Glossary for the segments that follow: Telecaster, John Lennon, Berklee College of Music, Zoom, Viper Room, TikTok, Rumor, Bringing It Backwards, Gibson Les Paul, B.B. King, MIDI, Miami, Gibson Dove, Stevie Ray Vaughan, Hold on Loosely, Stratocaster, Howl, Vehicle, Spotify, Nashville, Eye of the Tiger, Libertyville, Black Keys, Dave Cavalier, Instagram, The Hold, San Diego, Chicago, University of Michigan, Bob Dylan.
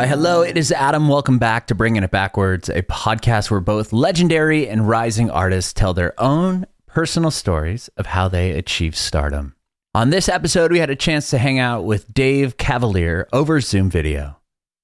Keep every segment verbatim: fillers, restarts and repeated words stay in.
Why, hello, it is Adam. Welcome back to Bringing It Backwards, a podcast where both legendary and rising artists tell their own personal stories of how they achieve stardom. On this episode, we had a chance to hang out with Dave Cavalier over Zoom video.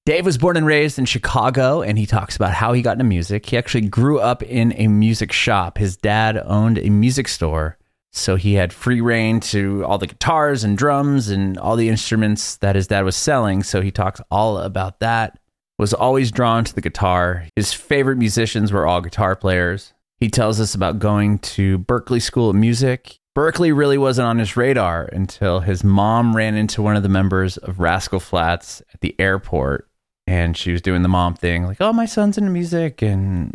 Dave was born and raised in Chicago, and he talks about how he got into music. He actually grew up in a music shop. His dad owned a music store, so he had free reign to all the guitars and drums and all the instruments that his dad was selling, so he talks all about that. Was always drawn to the guitar. His favorite musicians were all guitar players. He tells us about going to Berklee School of Music. Berklee really wasn't on his radar until his mom ran into one of the members of Rascal Flatts at the airport, and she was doing the mom thing, like, oh, my son's into music, and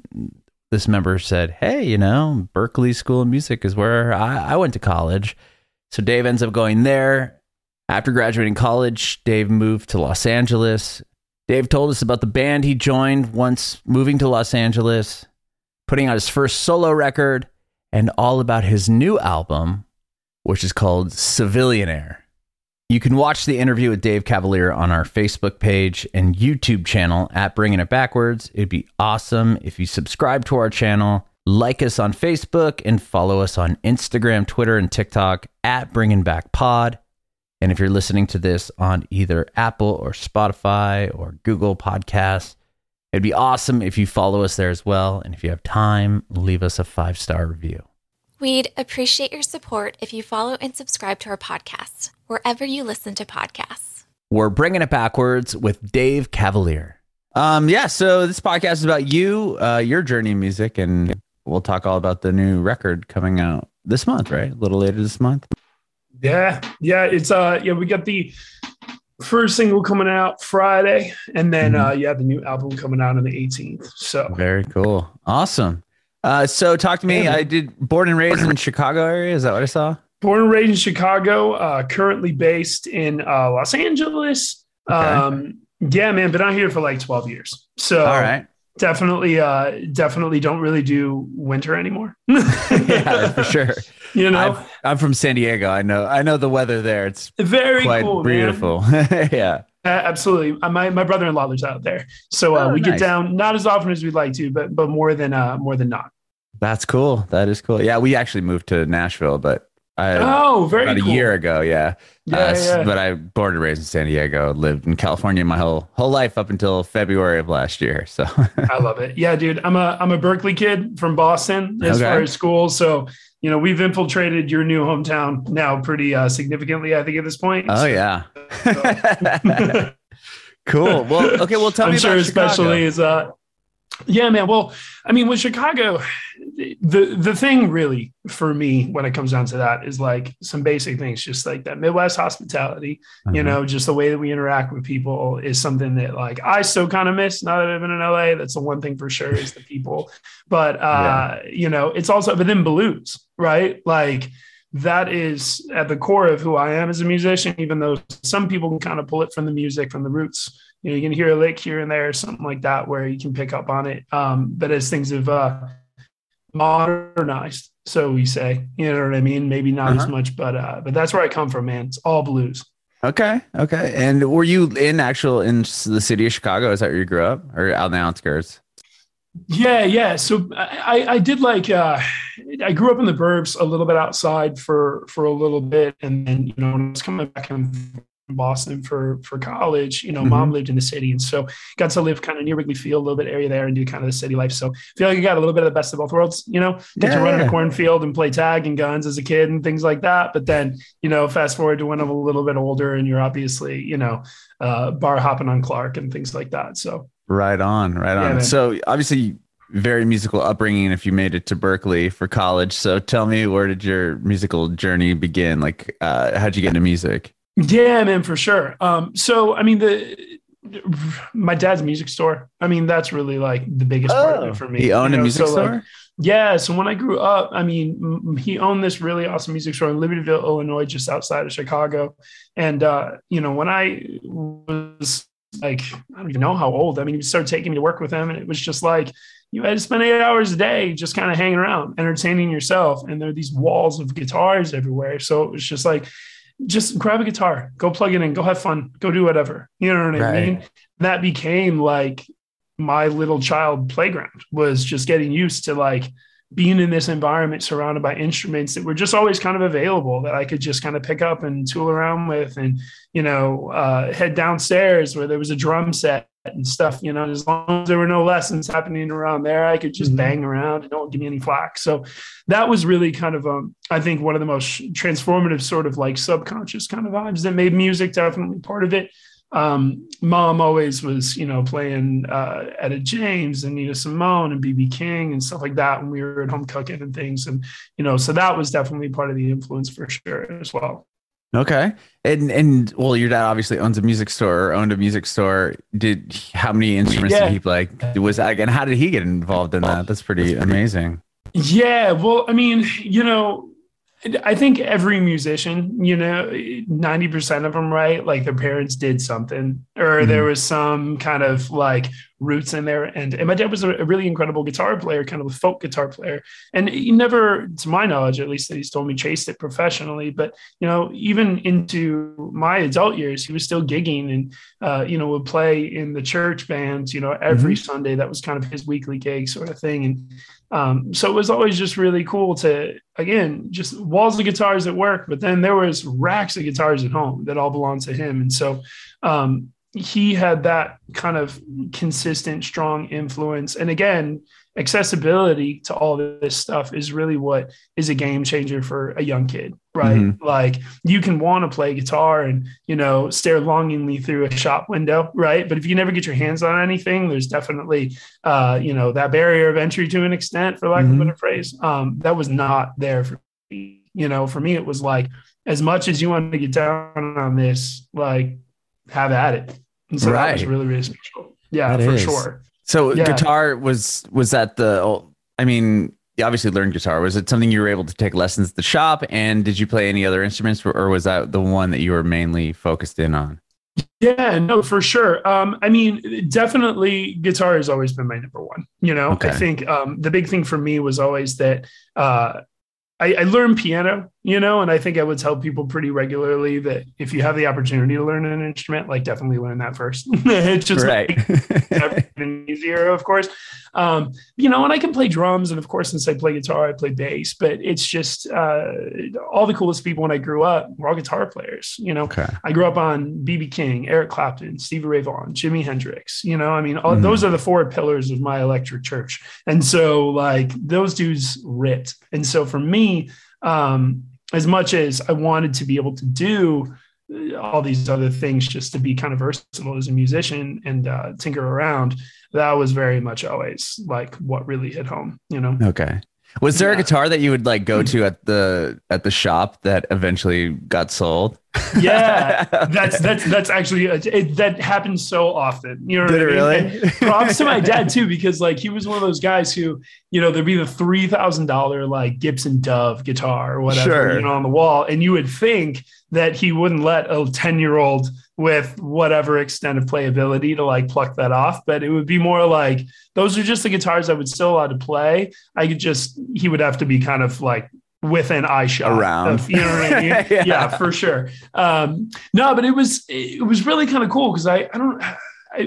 this member said, hey, you know, Berklee School of Music is where I, I went to college. So Dave ends up going there. After graduating college, Dave moved to Los Angeles. Dave told us about the band he joined once moving to Los Angeles, putting out his first solo record, and all about his new album, which is called Civilianaire. You can watch the interview with Dave Cavalier on our Facebook page and YouTube channel at Bringing It Backwards. It'd be awesome if you subscribe to our channel, like us on Facebook, and follow us on Instagram, Twitter, and TikTok at Bringing Back Pod. And if you're listening to this on either Apple or Spotify or Google Podcasts, it'd be awesome if you follow us there as well. And if you have time, leave us a five-star review. We'd appreciate your support if you follow and subscribe to our podcast, wherever you listen to podcasts. We're Bringing It Backwards with Dave Cavalier. Um, yeah, so this podcast is about you, uh, your journey in music, and we'll talk all about the new record coming out this month, right? A little later this month. Yeah, yeah, it's uh, yeah, we got the first single coming out Friday, and then uh yeah the new album coming out on the eighteenth. So very cool, awesome. Uh so talk to me. I did born and raised in Chicago area, is that what I saw? Born and raised in Chicago, uh currently based in uh Los Angeles. Okay. Um yeah, man, been out here for like twelve years, so all right. Definitely, uh, definitely don't really do winter anymore. Yeah, for sure. You know, I'm, I'm from San Diego. I know, I know the weather there. It's very quite cool, beautiful. Yeah, uh, absolutely. Uh, my my brother-in-law lives out there, so uh, oh, we nice. Get down not as often as we'd like to, but but more than uh, more than not. That's cool. That is cool. Yeah, we actually moved to Nashville, but I oh, very about cool. a year ago. Yeah, yeah, uh, yeah. But I born and raised in San Diego, lived in California my whole whole life up until February of last year. So I love it. Yeah, dude, I'm a I'm a Berklee kid from Boston as okay. far as school. So you know we've infiltrated your new hometown now pretty uh, significantly, I think, at this point. Oh so, yeah. So. Cool. Well, okay. Well, tell I'm me sure about Chicago. Especially is uh. Yeah, man. Well, I mean, with Chicago, the the thing really for me when it comes down to that is like some basic things, just like that Midwest hospitality, mm-hmm. you know, just the way that we interact with people is something that like I still kind of miss now that I've been in L A. That's the one thing for sure is the people. But, uh, yeah. you know, it's also within blues, right? Like that is at the core of who I am as a musician, even though some people can kind of pull it from the music, from the roots. You know, you can hear a lick here and there, something like that, where you can pick up on it. Um, but as things have uh, modernized, so we say, you know what I mean? Maybe not uh-huh. as much, but uh, but that's where I come from, man. It's all blues. Okay, okay. And were you in actual in the city of Chicago? Is that where you grew up, or out in the outskirts? Yeah, yeah. So I, I did like uh, I grew up in the burbs, a little bit outside for for a little bit, and then you know when I was coming back and. Boston for for college, you know, mm-hmm. mom lived in the city, and so got to live kind of near Wrigley Field, a little bit area there, and do kind of the city life. So I feel like I got a little bit of the best of both worlds, you know, get yeah. to run in a cornfield and play tag and guns as a kid and things like that. But then, you know, fast forward to when I'm a little bit older, and you're obviously, you know, uh, bar hopping on Clark and things like that. So right on, right on. Yeah, so obviously, very musical upbringing. If you made it to Berklee for college, so tell me, where did your musical journey begin? Like, uh, how'd you get into music? Yeah, man, for sure. Um, so, I mean, the my dad's music store. I mean, that's really like the biggest oh, part of it for me. He owned you know? a music so, store? Like, yeah. So when I grew up, I mean, m- he owned this really awesome music store in Libertyville, Illinois, just outside of Chicago. And, uh, you know, when I was like, I don't even know how old, I mean, he started taking me to work with him, and it was just like, you had to spend eight hours a day just kind of hanging around, entertaining yourself. And there are these walls of guitars everywhere. So it was just like, just grab a guitar, go plug it in, go have fun, go do whatever. You know what I right. mean? That became like my little child playground, was just getting used to like being in this environment surrounded by instruments that were just always kind of available, that I could just kind of pick up and tool around with, and, you know, uh, head downstairs where there was a drum set and stuff, you know, as long as there were no lessons happening around there, I could just mm-hmm. bang around and don't give me any flack. So that was really kind of, um, I think one of the most transformative sort of like subconscious kind of vibes that made music definitely part of it. Um, mom always was, you know, playing uh, Etta James and Nina Simone and B B King and stuff like that when we were at home cooking and things. And, you know, so that was definitely part of the influence for sure as well. Okay. And, and well, your dad obviously owns a music store, or owned a music store. Did, how many instruments yeah. did he play? Was that, and how did he get involved in that? That's pretty, That's pretty amazing. Yeah. Well, I mean, you know, I think every musician, you know, ninety percent of them, right? Like their parents did something, or mm-hmm. there was some kind of like roots in there. And, and my dad was a really incredible guitar player, kind of a folk guitar player. And he never, to my knowledge, at least that he's told me, chased it professionally. But, you know, even into my adult years, he was still gigging and, uh, you know, would play in the church bands, you know, every mm-hmm. Sunday. That was kind of his weekly gig sort of thing. And, Um, so it was always just really cool to, again, just walls of guitars at work, but then there was racks of guitars at home that all belonged to him. And so um, he had that kind of consistent, strong influence. And again, accessibility to all this stuff is really what is a game changer for a young kid, right? Mm-hmm. Like you can want to play guitar and, you know, stare longingly through a shop window, right? But if you never get your hands on anything, there's definitely, uh, you know, that barrier of entry to an extent, for lack mm-hmm. of a better phrase, um, that was not there for me. You know, for me, it was like, as much as you want to get down on this, like have at it. And so right. that was really, really special. Yeah, that for is. sure. So yeah. guitar was, was that the, I mean, you obviously learned guitar. Was it something you were able to take lessons at the shop, and did you play any other instruments, or was that the one that you were mainly focused in on? Yeah, no, for sure. Um, I mean, definitely guitar has always been my number one, you know, okay. I think um, the big thing for me was always that uh, I, I learned piano, you know, and I think I would tell people pretty regularly that if you have the opportunity to learn an instrument, like definitely learn that first. It's just right. like, everything easier, of course. Um, you know, and I can play drums. And of course, since I play guitar, I play bass, but it's just uh, all the coolest people when I grew up were all guitar players. You know, okay. I grew up on B B King, Eric Clapton, Stevie Ray Vaughan, Jimi Hendrix, you know, I mean, all, mm. those are the four pillars of my electric church. And so like those dudes ripped. And so for me, um, as much as I wanted to be able to do all these other things just to be kind of versatile as a musician and uh, tinker around, that was very much always like what really hit home, you know? Okay. Was there yeah. a guitar that you would like go to at the, at the shop that eventually got sold? Yeah, that's, that's, that's actually, it, that happens so often. You know what Did I mean? Really? And props to my dad too, because like, he was one of those guys who, you know, there'd be the three thousand dollars like Gibson Dove guitar or whatever, sure. you know, on the wall. And you would think that he wouldn't let a ten year old with whatever extent of playability to like pluck that off. But it would be more like, those are just the guitars I would still allow to play. I could just, he would have to be kind of like within eye shot around, of, you know what I mean? yeah. yeah, for sure. Um, no, but it was, it was really kind of cool. Cause I, I don't, I,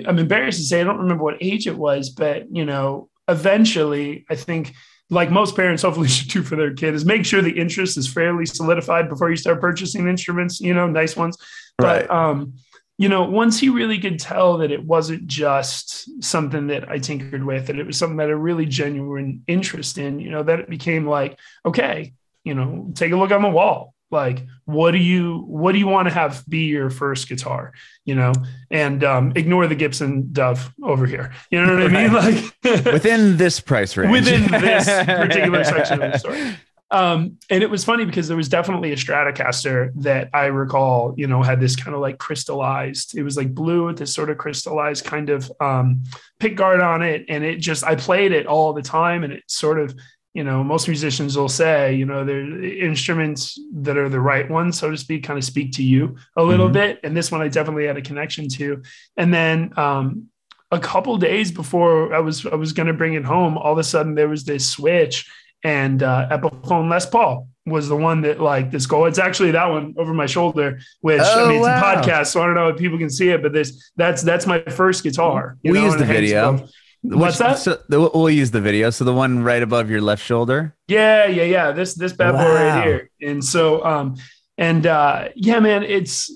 I'm embarrassed to say, I don't remember what age it was, but you know, eventually I think, like most parents hopefully should do for their kid, is make sure the interest is fairly solidified before you start purchasing instruments, you know, nice ones. Right. But, um, you know, once he really could tell that it wasn't just something that I tinkered with, that it was something that I really genuine interest in, you know, that it became like, okay, you know, take a look on the wall. Like, what do you, what do you want to have be your first guitar, you know, and um, ignore the Gibson Dove over here. You know what right. I mean? Like within this price range, within this particular section of the store. Um, and it was funny because there was definitely a Stratocaster that I recall, you know, had this kind of like crystallized, it was like blue with this sort of crystallized kind of um, pickguard on it. And it just, I played it all the time, and it sort of, you know, most musicians will say, you know, they're instruments that are the right ones, so to speak, kind of speak to you a little mm-hmm. bit. And this one I definitely had a connection to. And then um, a couple days before I was, I was going to bring it home, all of a sudden there was this switch and uh, Epiphone Les Paul was the one that like this goal. It's actually that one over my shoulder, which oh, I mean, it's wow. a podcast, so I don't know if people can see it, but this that's that's my first guitar. We know, use the video. What's that? So the, we'll use the video. So the one right above your left shoulder. Yeah, yeah, yeah. This this bad wow. boy right here. And so, um, and uh, yeah, man, it's.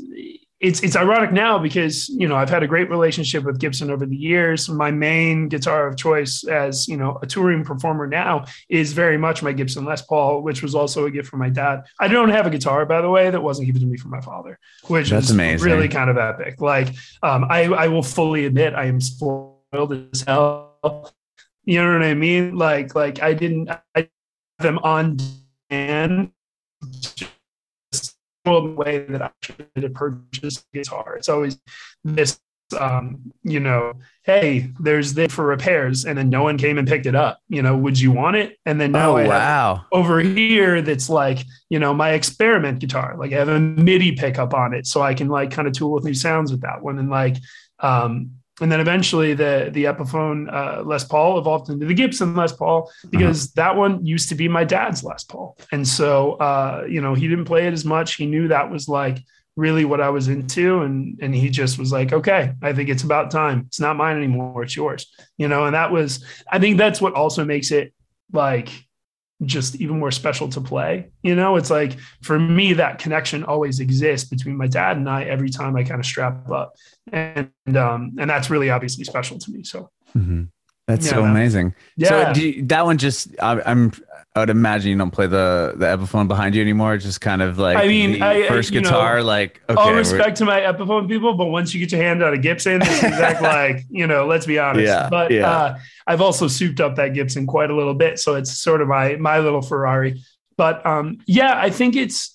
It's it's ironic now because, you know, I've had a great relationship with Gibson over the years. My main guitar of choice as, you know, a touring performer now is very much my Gibson Les Paul, which was also a gift from my dad. I don't have a guitar, by the way, that wasn't given to me from my father, which That's is amazing. Really kind of epic. Like, um, I, I will fully admit I am spoiled as hell. You know what I mean? Like, like I didn't I didn't have them on hand. The way that I should purchase a guitar. It's always this, um, you know, hey, there's this for repairs, and then no one came and picked it up. You know, would you want it? And then now oh, I wow. have over here that's like, you know, my experiment guitar. Like I have a MIDI pickup on it, so I can like kind of tool with new sounds with that one. And like, um, and then eventually the the Epiphone uh, Les Paul evolved into the Gibson Les Paul because uh-huh. that one used to be my dad's Les Paul. And so, uh, you know, he didn't play it as much. He knew that was like really what I was into. And and he just was like, okay, I think it's about time. It's not mine anymore. It's yours, you know? And that was, I think that's what also makes it like just even more special to play. You know, it's like, for me, that connection always exists between my dad and I, every time I kind of strap up. And, um, and that's really obviously special to me. So mm-hmm. that's yeah, so man. Amazing. Yeah. So do you, that one just, I, I'm, I would imagine you don't play the, the Epiphone behind you anymore. It's just kind of like, I mean, I, first you guitar, know, like, okay, all respect to my Epiphone people, but once you get your hand out of Gibson, it's exact like, you know, let's be honest, yeah, but, yeah. uh, I've also souped up that Gibson quite a little bit. So it's sort of my, my little Ferrari. But um, yeah, I think it's,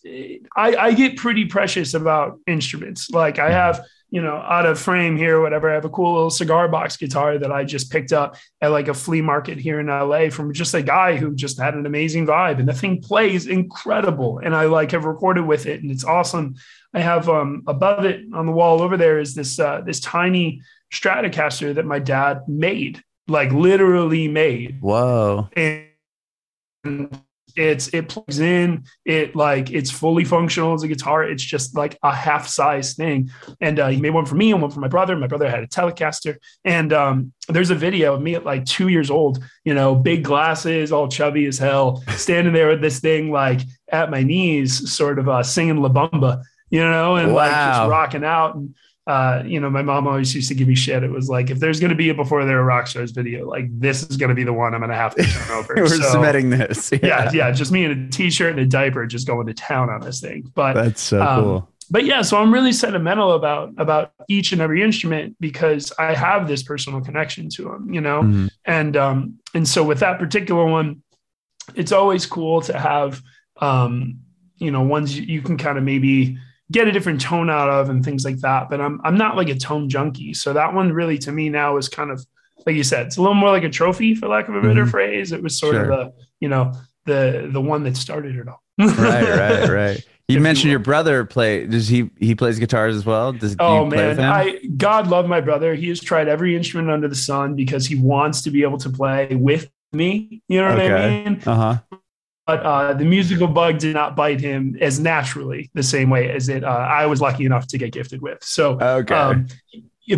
I, I get pretty precious about instruments. Like I have, you know, out of frame here, whatever, I have a cool little cigar box guitar that I just picked up at like a flea market here in L A from just a guy who just had an amazing vibe. And the thing plays incredible. And I like have recorded with it and it's awesome. I have um, above it on the wall over there is this, uh, this tiny Stratocaster that my dad made, like literally made. Whoa. And, and It's it plugs in, it like it's fully functional as a guitar. It's just like a half size thing. And uh, he made one for me and one for my brother. My brother had a Telecaster. And um, there's a video of me at like two years old, you know, big glasses, all chubby as hell, standing there with this thing like at my knees, sort of uh, singing La Bumba, you know, and wow. like just rocking out. And uh, you know, my mom always used to give me shit. It was like, if there's going to be a Before There Were Rock Stars video, like this is going to be the one I'm going to have to turn over. We're so, submitting this. Yeah. yeah. Yeah. Just me in a t-shirt and a diaper, just going to town on this thing. But that's so um, cool. But yeah, so I'm really sentimental about, about each and every instrument because I have this personal connection to them, you know? Mm-hmm. And, um, and so with that particular one, it's always cool to have, um, you know, ones you, you can kind of maybe get a different tone out of and things like that. But I'm, I'm not like a tone junkie. So that one really, to me now is kind of, like you said, it's a little more like a trophy for lack of a better mm-hmm. phrase. It was sort sure. of the, you know, the, the one that started it all. Right, right, right. You mentioned you your brother play. Does he, he plays guitars as well? Does, do oh you play man. With him? I, God love my brother. He has tried every instrument under the sun because he wants to be able to play with me. You know what okay. I mean? Uh-huh. But uh, the musical bug did not bite him as naturally the same way as it uh, I was lucky enough to get gifted with. So, okay. um,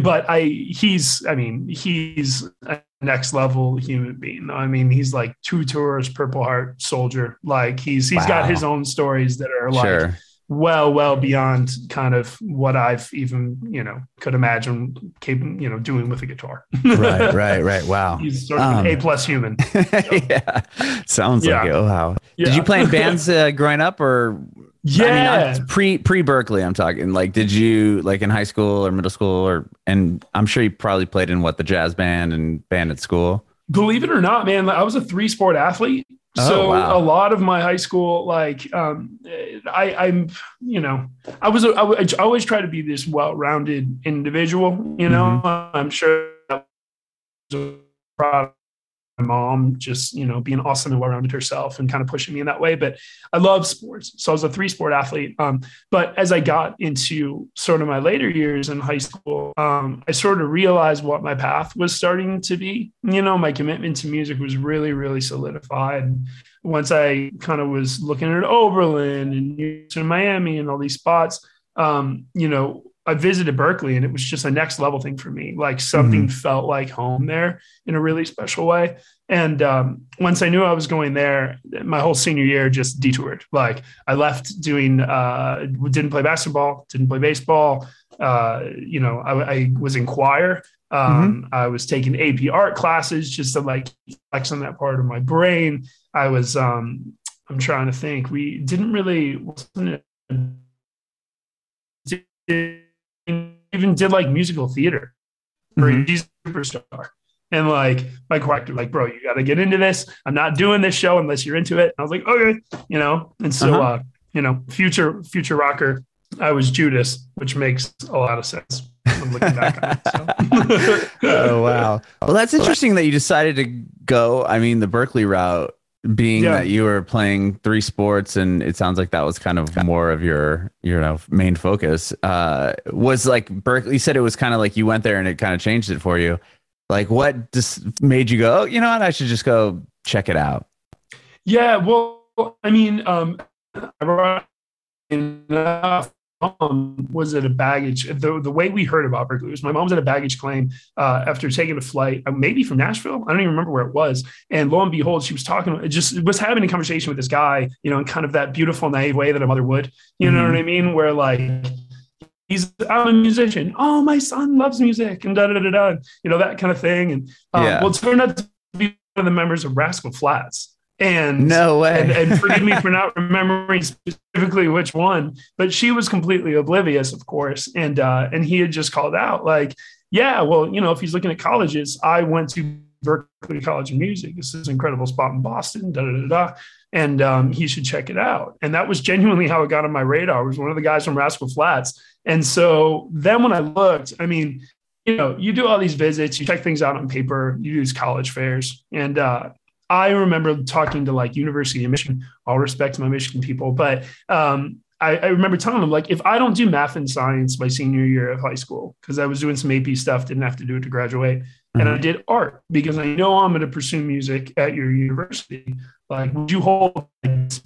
but I he's I mean, he's a next level human being. I mean, he's like two tours, Purple Heart soldier. Like he's he's wow. got his own stories that are like sure. well, well beyond kind of what I've even, you know, could imagine, capable, you know, doing with a guitar. Right, right, right. Wow. He's sort of um, an A plus human. So. yeah. Sounds yeah. like it. Oh, wow. Yeah. Did you play in bands uh, growing up or? Yeah. I mean, pre, pre Berklee, I'm talking like, did you like in high school or middle school or, and I'm sure you probably played in what, the jazz band and band at school. Believe it or not, man, I was a three sport athlete. So oh, wow. a lot of my high school, like um, I, I'm, you know, I was, a, I, I always try to be this well-rounded individual, you know, mm-hmm. I'm sure that was a product mom just, you know, being awesome and well-rounded herself and kind of pushing me in that way. But I love sports. So I was a three sport athlete. Um, but as I got into sort of my later years in high school, um, I sort of realized what my path was starting to be. You know, my commitment to music was really, really solidified. Once I kind of was looking at Oberlin and, and Miami and all these spots, um, you know, I visited Berklee, and it was just a next level thing for me. Like something mm-hmm. felt like home there in a really special way. And um, once I knew I was going there, my whole senior year just detoured. Like I left doing, uh, didn't play basketball, didn't play baseball. Uh, you know, I, I was in choir. Um, mm-hmm. I was taking A P art classes just to like flex on that part of my brain. I was, um, I'm trying to think, we didn't really, wasn't it, did, even did like musical theater for mm-hmm. a superstar. And like my choir like, bro, you got to get into this. I'm not doing this show unless you're into it. And I was like, okay, you know? And so, uh-huh. uh, you know, future, future rocker, I was Judas, which makes a lot of sense. I'm looking back on it, so. Oh, wow. Well, that's interesting that you decided to go, I mean, the Berklee route, being yeah. that you were playing three sports, and it sounds like that was kind of more of your, you know, main focus. Uh, was like Berklee, you said it was kind of like you went there and it kind of changed it for you. Like what just made you go, oh, you know what, I should just go check it out? Yeah, well, I mean, um, enough. Mom was at a baggage, the, the way we heard about Berklee was my mom's at a baggage claim uh, after taking a flight, maybe from Nashville. I don't even remember where it was. And lo and behold, she was talking, just was having a conversation with this guy, you know, in kind of that beautiful, naive way that a mother would, you mm-hmm. know what I mean? Where like, he's, I'm a musician. Oh, my son loves music and da, da, da, da, you know, that kind of thing. And um, yeah. well, it turned out to be one of the members of Rascal Flatts. And no way. and, and forgive me for not remembering specifically which one, but she was completely oblivious, of course. And uh, and he had just called out, like, yeah, well, you know, if he's looking at colleges, I went to Berklee College of Music. This is an incredible spot in Boston, da da da da. And um, he should check it out. And that was genuinely how it got on my radar. It was one of the guys from Rascal Flatts. And so then when I looked, I mean, you know, you do all these visits, you check things out on paper, you do these college fairs, and uh I remember talking to like University of Michigan, all respect to my Michigan people, but um, I, I remember telling them like, if I don't do math and science my senior year of high school, because I was doing some A P stuff, didn't have to do it to graduate. Mm-hmm. And I did art because I know I'm going to pursue music at your university. Like, would you hold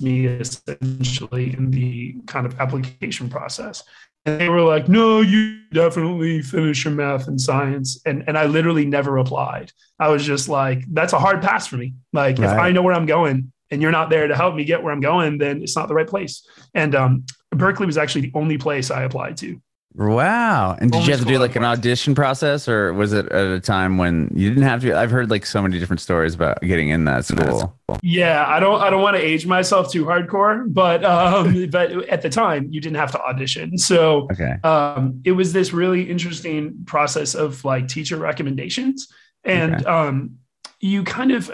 me essentially in the kind of application process? And they were like, no, you definitely finish your math and science. And and I literally never applied. I was just like, that's a hard pass for me. Like, right. if I know where I'm going and you're not there to help me get where I'm going, then it's not the right place. And um, Berklee was actually the only place I applied to. Wow. And did you have to do like an audition process, or was it at a time when you didn't have to? I've heard like so many different stories about getting in that school. Yeah. I don't, I don't want to age myself too hardcore, but, um, but at the time you didn't have to audition. So, okay. um, it was this really interesting process of like teacher recommendations, and, okay. um, you kind of,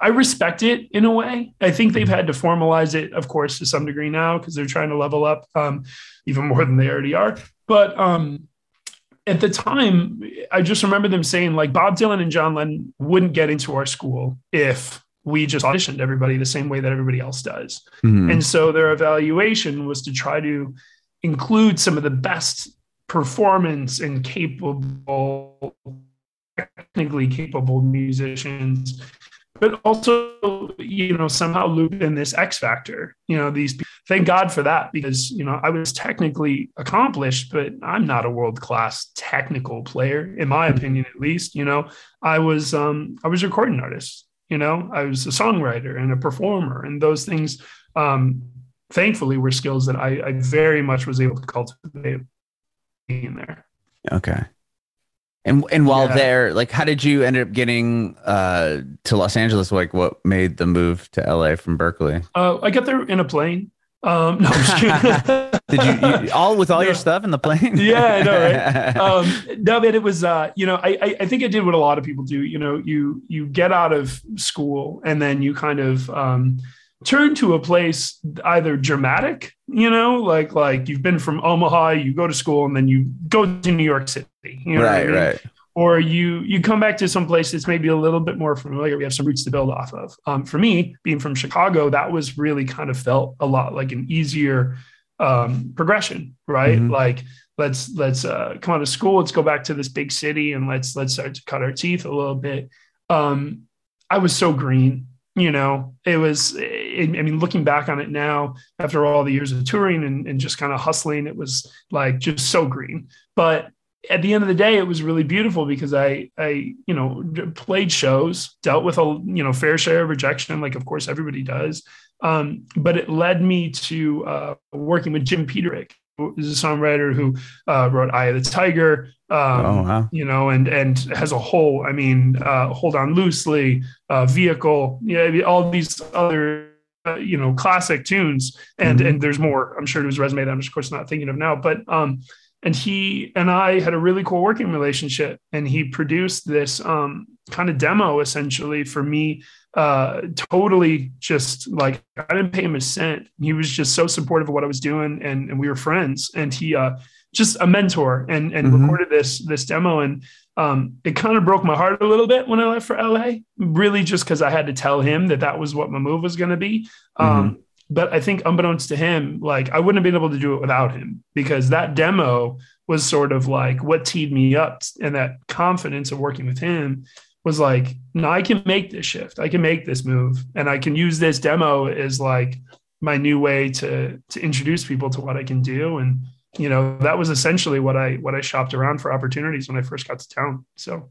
I respect it in a way. I think they've had to formalize it, of course, to some degree now, because they're trying to level up, um, even more than they already are. But um, at the time, I just remember them saying like Bob Dylan and John Lennon wouldn't get into our school if we just auditioned everybody the same way that everybody else does. Mm-hmm. And so their evaluation was to try to include some of the best performance and capable, technically capable musicians, but also, you know, somehow looped in this X factor, you know, these, thank God for that, because, you know, I was technically accomplished, but I'm not a world-class technical player, in my opinion, at least, you know, I was, um, I was a recording artist, you know, I was a songwriter and a performer, and those things, um, thankfully were skills that I, I very much was able to cultivate in there. Okay. And and while yeah. there, like, how did you end up getting uh, to Los Angeles? Like, what made the move to L A from Berklee? Uh, I got there in a plane. Um, no, I'm did you, you all with all yeah. your stuff in the plane? yeah, I know, right? Um, no, man, it was. Uh, you know, I I think I did what a lot of people do. You know, you you get out of school and then you kind of. Um, turn to a place either dramatic, you know, like, like you've been from Omaha, you go to school, and then you go to New York City, you know, right, I mean? Right. or you you come back to some place that's maybe a little bit more familiar. We have some roots to build off of. Um, for me, being from Chicago, that was really kind of felt a lot like an easier um, progression, right? Mm-hmm. Like let's let's uh, come out of school, let's go back to this big city, and let's let's start to cut our teeth a little bit. Um, I was so green, you know. It was. It, I mean, looking back on it now, after all the years of touring and, and just kind of hustling, it was like just so green, but. At the end of the day, it was really beautiful because I, I, you know, played shows, dealt with a, you know, fair share of rejection. Like, of course, everybody does. Um, but it led me to uh, working with Jim Peterick, who is a songwriter who uh, wrote Eye of the Tiger, um, oh, wow. you know, and, and has a whole, I mean, uh, Hold On Loosely, uh, Vehicle, yeah, you know, all these other, uh, you know, classic tunes. And, mm-hmm. and there's more, I'm sure, to his resume that I'm just, of course, not thinking of now, but, um, and he and I had a really cool working relationship, and he produced this um, kind of demo essentially for me, uh, totally just like I didn't pay him a cent. He was just so supportive of what I was doing, and, and we were friends, and he uh, just a mentor and, and mm-hmm. recorded this, this demo. And um, it kind of broke my heart a little bit when I left for L A, really just because I had to tell him that that was what my move was going to be. Mm-hmm. Um, But I think unbeknownst to him, like I wouldn't have been able to do it without him, because that demo was sort of like what teed me up. And that confidence of working with him was like, no, I can make this shift. I can make this move, and I can use this demo as like my new way to, to introduce people to what I can do. And, you know, that was essentially what I, what I shopped around for opportunities when I first got to town. So.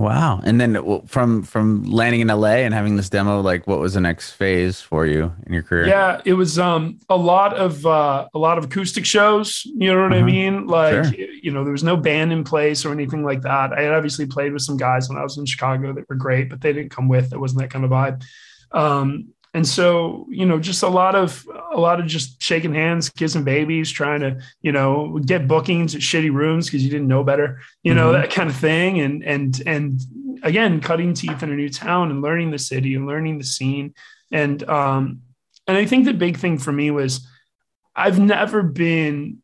Wow. And then from, from landing in L A and having this demo, like what was the next phase for you in your career? Yeah, it was, um, a lot of, uh, a lot of acoustic shows, you know what uh-huh. I mean? Like, sure. you know, there was no band in place or anything like that. I had obviously played with some guys when I was in Chicago that were great, but they didn't come with, it wasn't that kind of vibe. Um, and so, you know, just a lot of, a lot of just shaking hands, kissing babies, trying to, you know, get bookings at shitty rooms, 'cause you didn't know better, you know, mm-hmm. that kind of thing. And, and, and again, cutting teeth in a new town and learning the city and learning the scene. And, um, and I think the big thing for me was I've never been,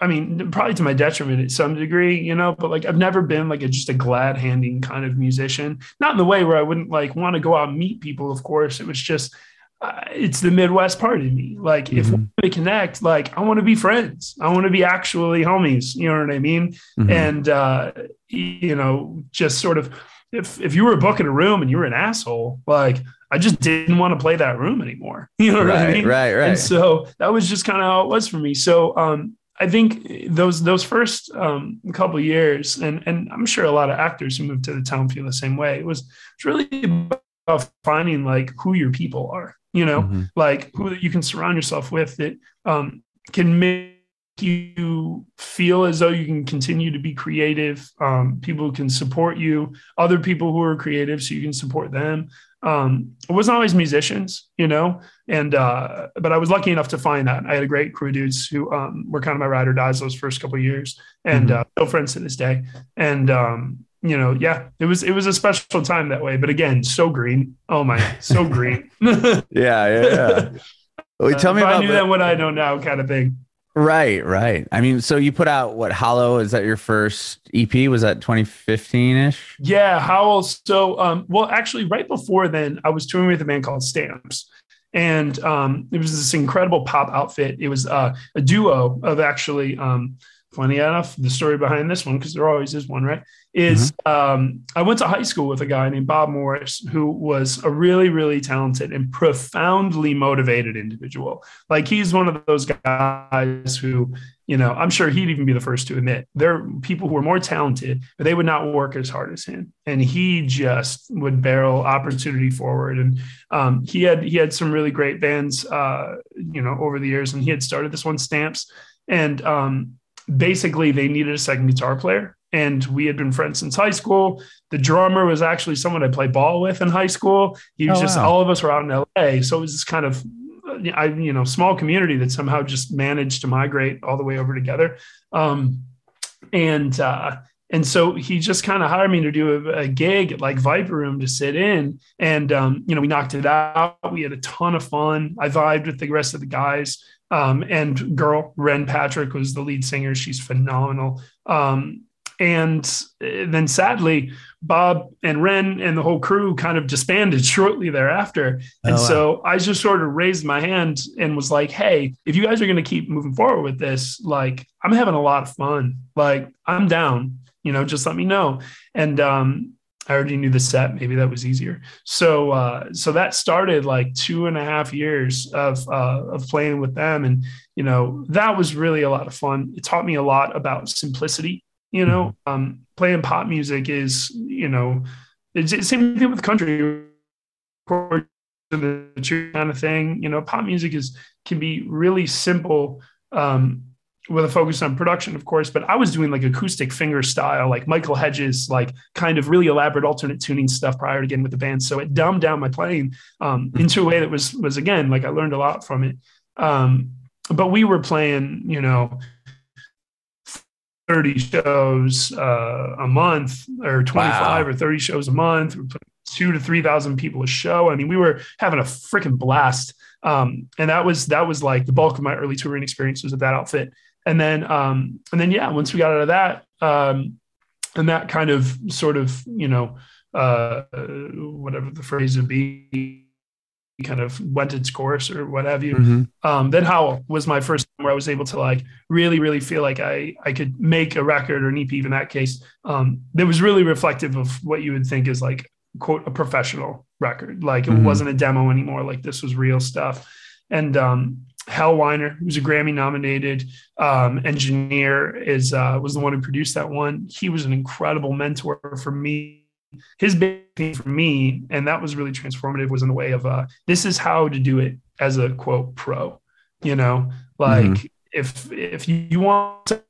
I mean, probably to my detriment at some degree, you know, but like, I've never been like a, just a glad handing kind of musician, not in the way where I wouldn't like want to go out and meet people. Of course, it was just, uh, it's the Midwest part of me. Like mm-hmm. if we connect, like I want to be friends, I want to be actually homies, you know what I mean? Mm-hmm. And, uh, you know, just sort of, if, if you were booking a room and you were an asshole, like I just didn't want to play that room anymore. You know what right, I mean? Right. Right. And so that was just kind of how it was for me. So, um, I think those those first um, couple of years, and and I'm sure a lot of actors who moved to the town feel the same way. It was it's really about finding like who your people are, you know, mm-hmm. like who you can surround yourself with that um, can make you feel as though you can continue to be creative. Um, people who can support you, other people who are creative, so you can support them. Um, it wasn't always musicians, you know, and, uh, but I was lucky enough to find that. I had a great crew of dudes who, um, were kind of my ride or dies those first couple of years and, mm-hmm. uh, still friends to this day. And, um, you know, yeah, it was, it was a special time that way, but again, so green. Oh my, so green. yeah. Yeah. yeah. Well, tell me uh, about I knew that what I know now kind of thing. Right. Right. I mean, so you put out what Hollow, is that your first E P? Was that twenty fifteen ish? Yeah. Howl. So, um, well, actually right before then I was touring with a band called Stamps, and, um, it was this incredible pop outfit. It was, uh, a duo of actually, um, funny enough, the story behind this one, 'cause there always is one, right? Is, mm-hmm. um, I went to high school with a guy named Bob Morris, who was a really, really talented and profoundly motivated individual. Like he's one of those guys who, you know, I'm sure he'd even be the first to admit there are people who are more talented, but they would not work as hard as him. And he just would barrel opportunity forward. And, um, he had, he had some really great bands, uh, you know, over the years, and he had started this one, Stamps. And, um, basically they needed a second guitar player, and we had been friends since high school. The drummer was actually someone I played ball with in high school. He was oh, just, wow. all of us were out in L A. So it was this kind of, I, you know, small community that somehow just managed to migrate all the way over together. Um, and, uh, and so he just kind of hired me to do a, a gig at like Viper Room to sit in. And, um, you know, we knocked it out. We had a ton of fun. I vibed with the rest of the guys. Um, and girl, Ren Patrick was the lead singer. She's phenomenal. Um, And then sadly, Bob and Ren and the whole crew kind of disbanded shortly thereafter. And oh, wow. so I just sort of raised my hand and was like, hey, if you guys are going to keep moving forward with this, like, I'm having a lot of fun. Like, I'm down, you know, just let me know. And, um, I already knew the set. Maybe that was easier. So, uh, so that started like two and a half years of, uh, of playing with them. And, you know, that was really a lot of fun. It taught me a lot about simplicity. You know, um, playing pop music is, you know, it's the same thing with country chords and the kind of thing. You know, pop music is, can be really simple, um, with a focus on production, of course, but I was doing like acoustic finger style, like Michael Hedges, like kind of really elaborate alternate tuning stuff prior to getting with the band. So it dumbed down my playing um, into a way that was, was again, like I learned a lot from it. Um, but we were playing, you know, thirty shows uh, a month or twenty-five wow. or thirty shows a month, two to three thousand people a show. I mean, we were having a freaking blast. Um, and that was, that was like the bulk of my early touring experience was with that outfit. And then, um, and then, yeah, once we got out of that, um, and that kind of sort of, you know, uh, whatever the phrase would be, kind of went its course or what have you. Mm-hmm. Um, then Howl was my first time where I was able to like really, really feel like I, I could make a record or an E P in that case. Um, that was really reflective of what you would think is like, quote, a professional record. Like it mm-hmm. wasn't a demo anymore. Like this was real stuff. And, um, Hellweiner, who's a Grammy nominated um, engineer, is uh, was the one who produced that one. He was an incredible mentor for me. His big thing for me, and that was really transformative, was in the way of uh, this is how to do it as a quote pro. You know, like mm-hmm. if if you want to set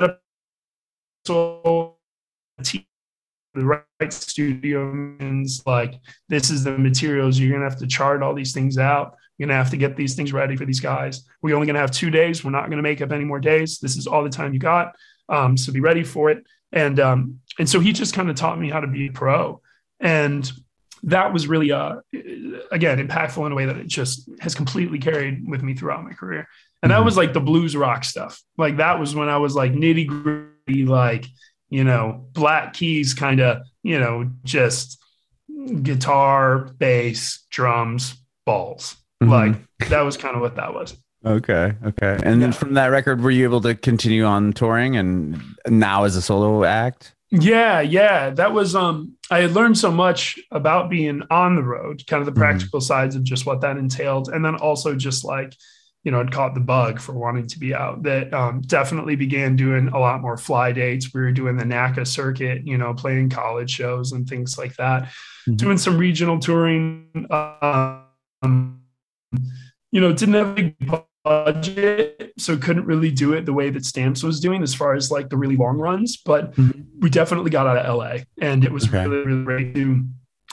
up the right studio, means like this is the materials you're gonna have to chart all these things out. You're going to have to get these things ready for these guys. We're only going to have two days. We're not going to make up any more days. This is all the time you got. Um, so be ready for it. And, um, and so he just kind of taught me how to be a pro. And that was really, uh, again, impactful in a way that it just has completely carried with me throughout my career. And that was like the blues rock stuff. Like that was when I was like nitty gritty, like, you know, Black Keys kind of, you know, just guitar, bass, drums, balls. Like that was kind of what that was. Okay. Okay. And yeah. then from that record, were you able to continue on touring and now as a solo act? Yeah. Yeah. That was, um, I had learned so much about being on the road, kind of the practical mm-hmm. sides of just what that entailed. And then also just like, you know, I'd caught the bug for wanting to be out that, um, definitely began doing a lot more fly dates. We were doing the N A C A circuit, you know, playing college shows and things like that, mm-hmm. doing some regional touring, um, you know, didn't have a big budget, so couldn't really do it the way that Stamps was doing as far as like the really long runs, but mm-hmm. we definitely got out of L A and it was okay. really, really great to,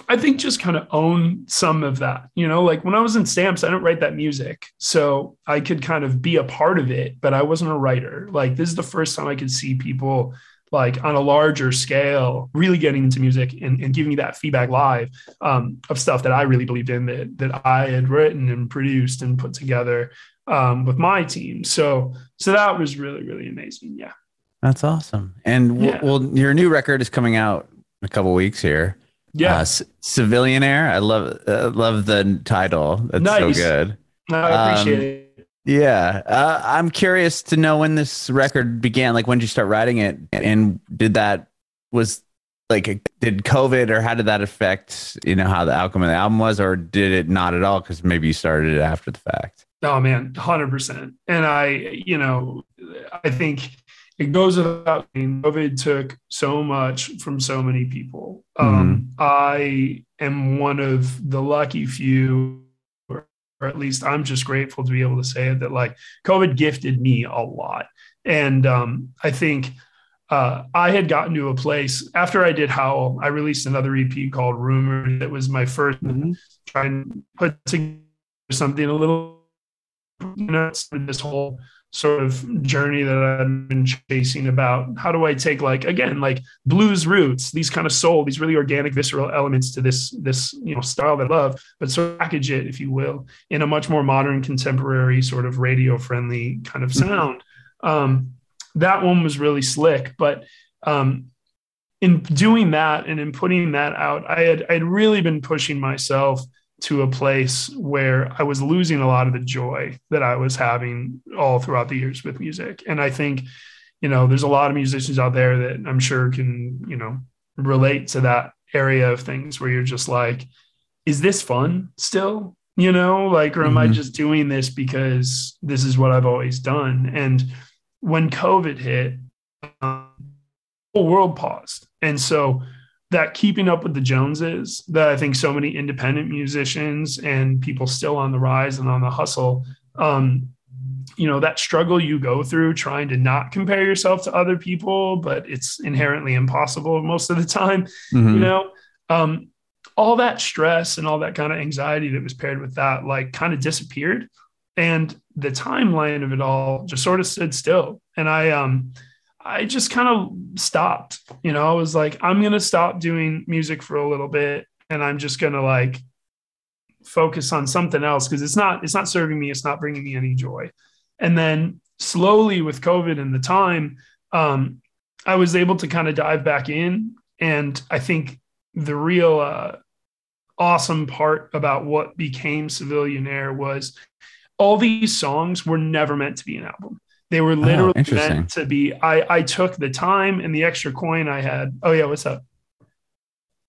I think, just kind of own some of that, you know, like when I was in Stamps, I didn't write that music, so I could kind of be a part of it, but I wasn't a writer. Like this is the first time I could see people like on a larger scale, really getting into music and, and giving me that feedback live um, of stuff that I really believed in that, that I had written and produced and put together um, with my team. So, so that was really, really amazing. Yeah. That's awesome. And w- yeah. well, your new record is coming out in a couple of weeks here. Yeah. Uh, C- Civilianaire. I love, uh, love the title. That's nice. So good. I appreciate um, it. Yeah. Uh, I'm curious to know when this record began, like when did you start writing it? And did that was like, did COVID or how did that affect, you know, how the outcome of the album was, or did it not at all? Because maybe you started it after the fact. Oh man, one hundred percent. And I, you know, I think it goes without saying, COVID took so much from so many people. Mm-hmm. Um, I am one of the lucky few, or at least I'm just grateful to be able to say it, that like COVID gifted me a lot. And um, I think uh, I had gotten to a place after I did Howl, I released another E P called Rumor. That was my first mm-hmm. trying to put together something a little, you know, this whole sort of journey that I've been chasing about how do I take like, again, like blues roots, these kind of soul, these really organic visceral elements to this, this, you know, style that I love, but sort of package it, if you will, in a much more modern, contemporary sort of radio friendly kind of sound. Um, that one was really slick, but um, in doing that and in putting that out, I had I'd really been pushing myself to a place where I was losing a lot of the joy that I was having all throughout the years with music. And I think, you know, there's a lot of musicians out there that I'm sure can, you know, relate to that area of things where you're just like, is this fun still? You know, like, or am mm-hmm. I just doing this because this is what I've always done? And when COVID hit, um, the whole world paused. And so that keeping up with the Joneses that I think so many independent musicians and people still on the rise and on the hustle, um, you know, that struggle you go through trying to not compare yourself to other people, but it's inherently impossible most of the time, mm-hmm. you know, um, all that stress and all that kind of anxiety that was paired with that, like, kind of disappeared. And the timeline of it all just sort of stood still. And I, um, I just kind of stopped, you know, I was like, I'm going to stop doing music for a little bit. And I'm just going to like focus on something else. Cause it's not, it's not serving me. It's not bringing me any joy. And then slowly with COVID and the time, um, I was able to kind of dive back in. And I think the real, uh, awesome part about what became Civilianaire was all these songs were never meant to be an album. They were literally oh, meant to be. I, I took the time and the extra coin I had. Oh yeah. What's up?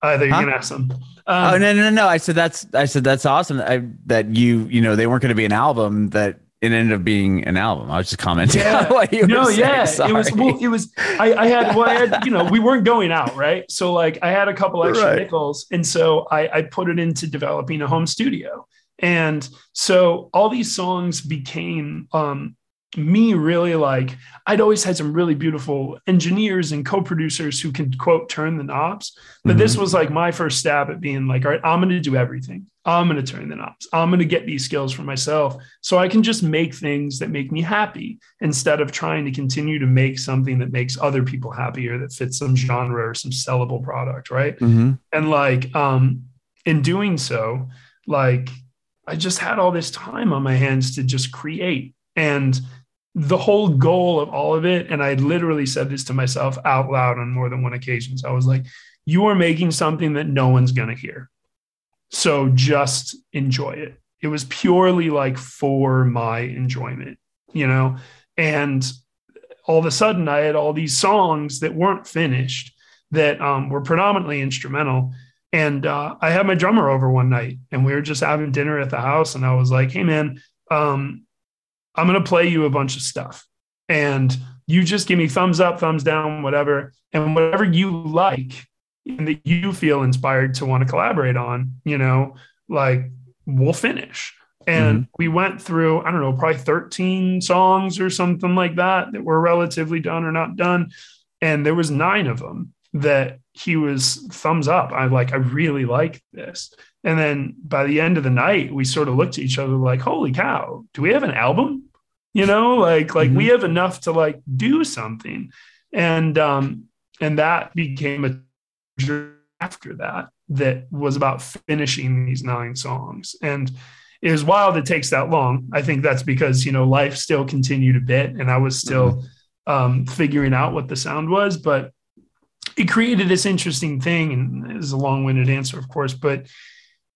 I thought you were going to ask them. Um, oh no, no, no, no. I said, that's, I said, that's awesome. I, that you, you know, they weren't going to be an album that it ended up being an album. I was just commenting. Yeah. On what you no, were yeah. Saying. It was, well, it was, I, I had, well, I had, you know, we weren't going out. Right. So like I had a couple extra right. nickels. And so I, I put it into developing a home studio. And so all these songs became, um, me really like I'd always had some really beautiful engineers and co-producers who can quote turn the knobs, but mm-hmm. this was like my first stab at being like, all right, I'm going to do everything. I'm going to turn the knobs. I'm going to get these skills for myself so I can just make things that make me happy instead of trying to continue to make something that makes other people happy or that fits some genre or some sellable product. Right. Mm-hmm. And like, um, in doing so, like I just had all this time on my hands to just create. And the whole goal of all of it, and I literally said this to myself out loud on more than one occasion. So I was like, you are making something that no one's going to hear. So just enjoy it. It was purely like for my enjoyment, you know? And all of a sudden I had all these songs that weren't finished that um, were predominantly instrumental. And uh, I had my drummer over one night and we were just having dinner at the house. And I was like, hey man, um, I'm going to play you a bunch of stuff and you just give me thumbs up, thumbs down, whatever. And whatever you like and that you feel inspired to want to collaborate on, you know, like we'll finish. And mm-hmm. we went through, I don't know, probably thirteen songs or something like that, that were relatively done or not done. And there was nine of them that he was thumbs up. I like, I really like this. And then by the end of the night, we sort of looked at each other like, holy cow, do we have an album? You know, like, like mm-hmm. we have enough to like do something. And, um, and that became a journey after that, that was about finishing these nine songs. And it was wild. It takes that long. I think that's because, you know, life still continued a bit and I was still, mm-hmm. um, figuring out what the sound was, but it created this interesting thing. And it was a long-winded answer, of course, but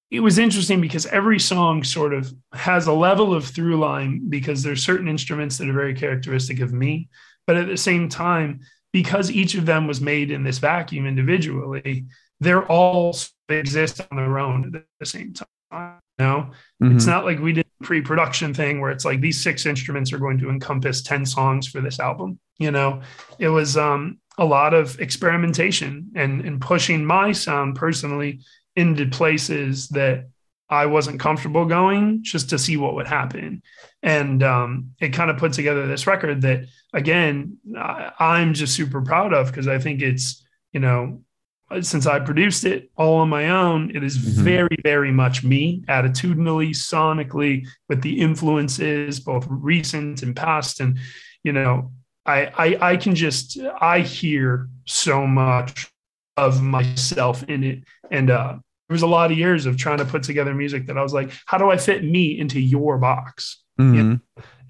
it was interesting because every song sort of has a level of through line because there's certain instruments that are very characteristic of me. But at the same time, because each of them was made in this vacuum individually, they're all they exist on their own at the same time. You know? Mm-hmm. It's not like we did a pre-production thing where it's like these six instruments are going to encompass ten songs for this album. You know, it was um, a lot of experimentation and, and pushing my sound personally into places that I wasn't comfortable going just to see what would happen. And um, it kind of put together this record that, again, I, I'm just super proud of because I think it's, you know, since I produced it all on my own, it is mm-hmm. very, very much me attitudinally, sonically, with the influences, both recent and past. And, you know, I, I, I can just, I hear so much of myself in it. And uh, there was a lot of years of trying to put together music that I was like, how do I fit me into your box? Mm-hmm. You know?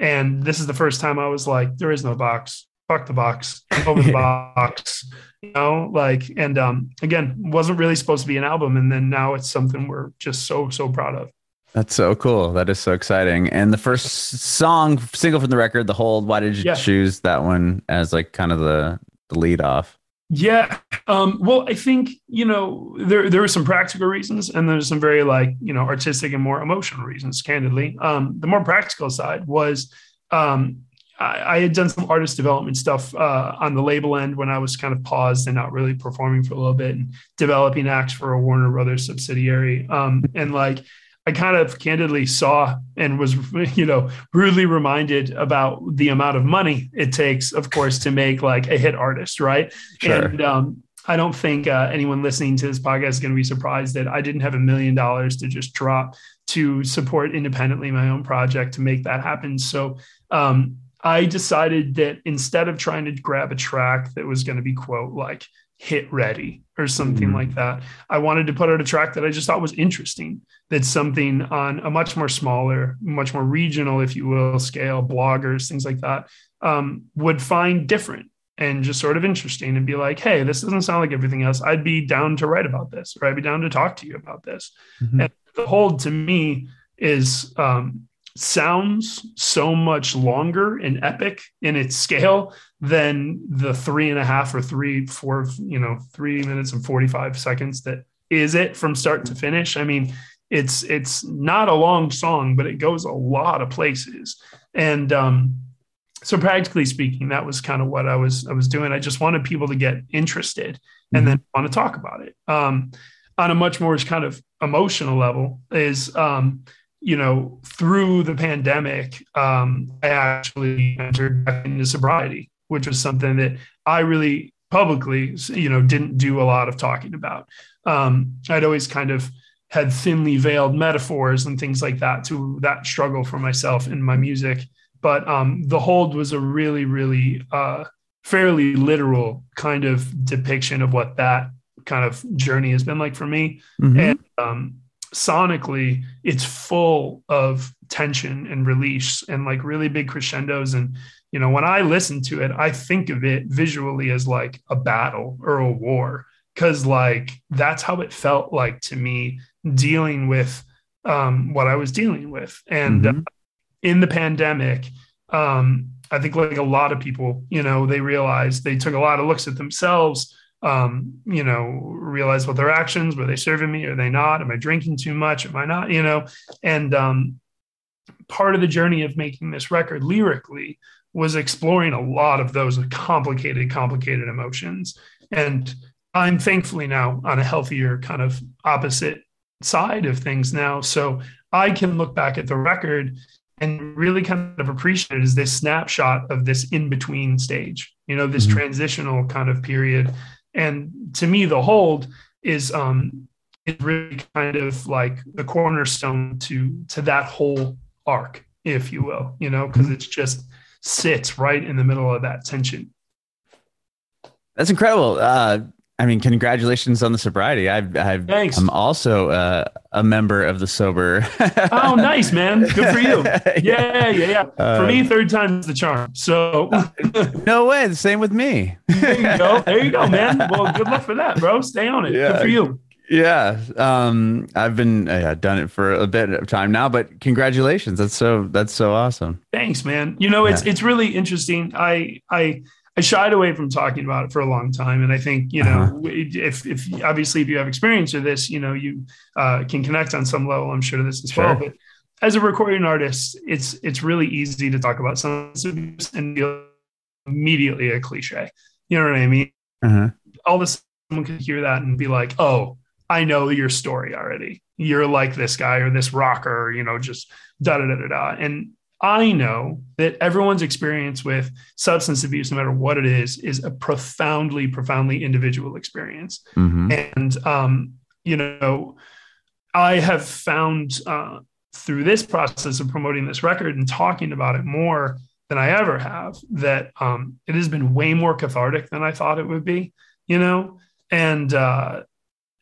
And this is the first time I was like, there is no box. fuck the box, over the box, you know, like, and um, again, wasn't really supposed to be an album. And then now it's something we're just so, so proud of. That's so cool. That is so exciting. And the first song, single from the record, The Hold, why did you yeah. choose that one as like kind of the, the lead off? Yeah. Um, well, I think, you know, there, there are some practical reasons and there's some very like, you know, artistic and more emotional reasons, candidly. Um, the more practical side was, um, I, I had done some artist development stuff, uh, on the label end when I was kind of paused and not really performing for a little bit and developing acts for a Warner Brothers subsidiary. Um, and like, I kind of candidly saw and was, you know, rudely reminded about the amount of money it takes, of course, to make like a hit artist. Right. Sure. And um, I don't think uh, anyone listening to this podcast is going to be surprised that I didn't have a million dollars to just drop to support independently my own project to make that happen. So um, I decided that instead of trying to grab a track that was going to be, quote, like hit ready or something mm. like that, I wanted to put out a track that I just thought was interesting. That's something on a much more smaller, much more regional, if you will, scale, bloggers, things like that, um, would find different and just sort of interesting and be like, hey, this doesn't sound like everything else. I'd be down to write about this, or I'd be down to talk to you about this. Mm-hmm. And The Hold to me is, um, sounds so much longer and epic in its scale than the three and a half or three, four, you know, three minutes and forty-five seconds that is it from start to finish. I mean, it's, it's not a long song, but it goes a lot of places. And, um, so practically speaking, that was kind of what I was, I was doing. I just wanted people to get interested and mm-hmm. then want to talk about it. Um, on a much more kind of emotional level is, um, you know, through the pandemic, um, I actually entered back into sobriety, which was something that I really publicly, you know, didn't do a lot of talking about. Um, I'd always kind of had thinly veiled metaphors and things like that to that struggle for myself in my music. But um, The Hold was a really, really uh, fairly literal kind of depiction of what that kind of journey has been like for me. Mm-hmm. And um, sonically, it's full of tension and release and like really big crescendos. And, you know, when I listen to it, I think of it visually as like a battle or a war. Cause like, that's how it felt like to me dealing with um, what I was dealing with. And mm-hmm. uh, in the pandemic, um, I think like a lot of people, you know, they realized they took a lot of looks at themselves, um, you know, realized what their actions, were they serving me? Are they not? Am I drinking too much? Am I not? You know? And um, part of the journey of making this record lyrically was exploring a lot of those complicated, complicated emotions. And I'm thankfully now on a healthier kind of opposite side of things now. So I can look back at the record and really kind of appreciate it as this snapshot of this in-between stage, you know, this mm-hmm. transitional kind of period. And to me, The Hold is um, is really kind of like the cornerstone to, to that whole arc, if you will, you know, because it's just sits right in the middle of that tension. That's incredible. Uh I mean, congratulations on the sobriety. I've, I've, Thanks. I'm also uh, a member of the sober. Oh, nice, man. Good for you. Yeah, yeah, yeah. yeah. Uh, for me, third time's the charm. So no way. The same with me. There you go. There you go, man. Well, good luck for that, bro. Stay on it. Yeah. Good for you. Yeah. Um, I've been uh, done it for a bit of time now, but congratulations. That's so, that's so awesome. Thanks, man. You know, it's, yeah. it's really interesting. I, I, I shied away from talking about it for a long time. And I think, you know, uh-huh. if, if obviously if you have experience with this, you know, you uh, can connect on some level, I'm sure this as sure. well, but as a recording artist, it's, it's really easy to talk about substance abuse and feel immediately a cliche. You know what I mean? Uh-huh. All of a sudden someone could hear that and be like, oh, I know your story already. You're like this guy or this rocker, you know, just da, da, da, da, da. And I know that everyone's experience with substance abuse, no matter what it is, is a profoundly, profoundly individual experience. Mm-hmm. And, um, you know, I have found uh, through this process of promoting this record and talking about it more than I ever have, that um, it has been way more cathartic than I thought it would be, you know, and uh,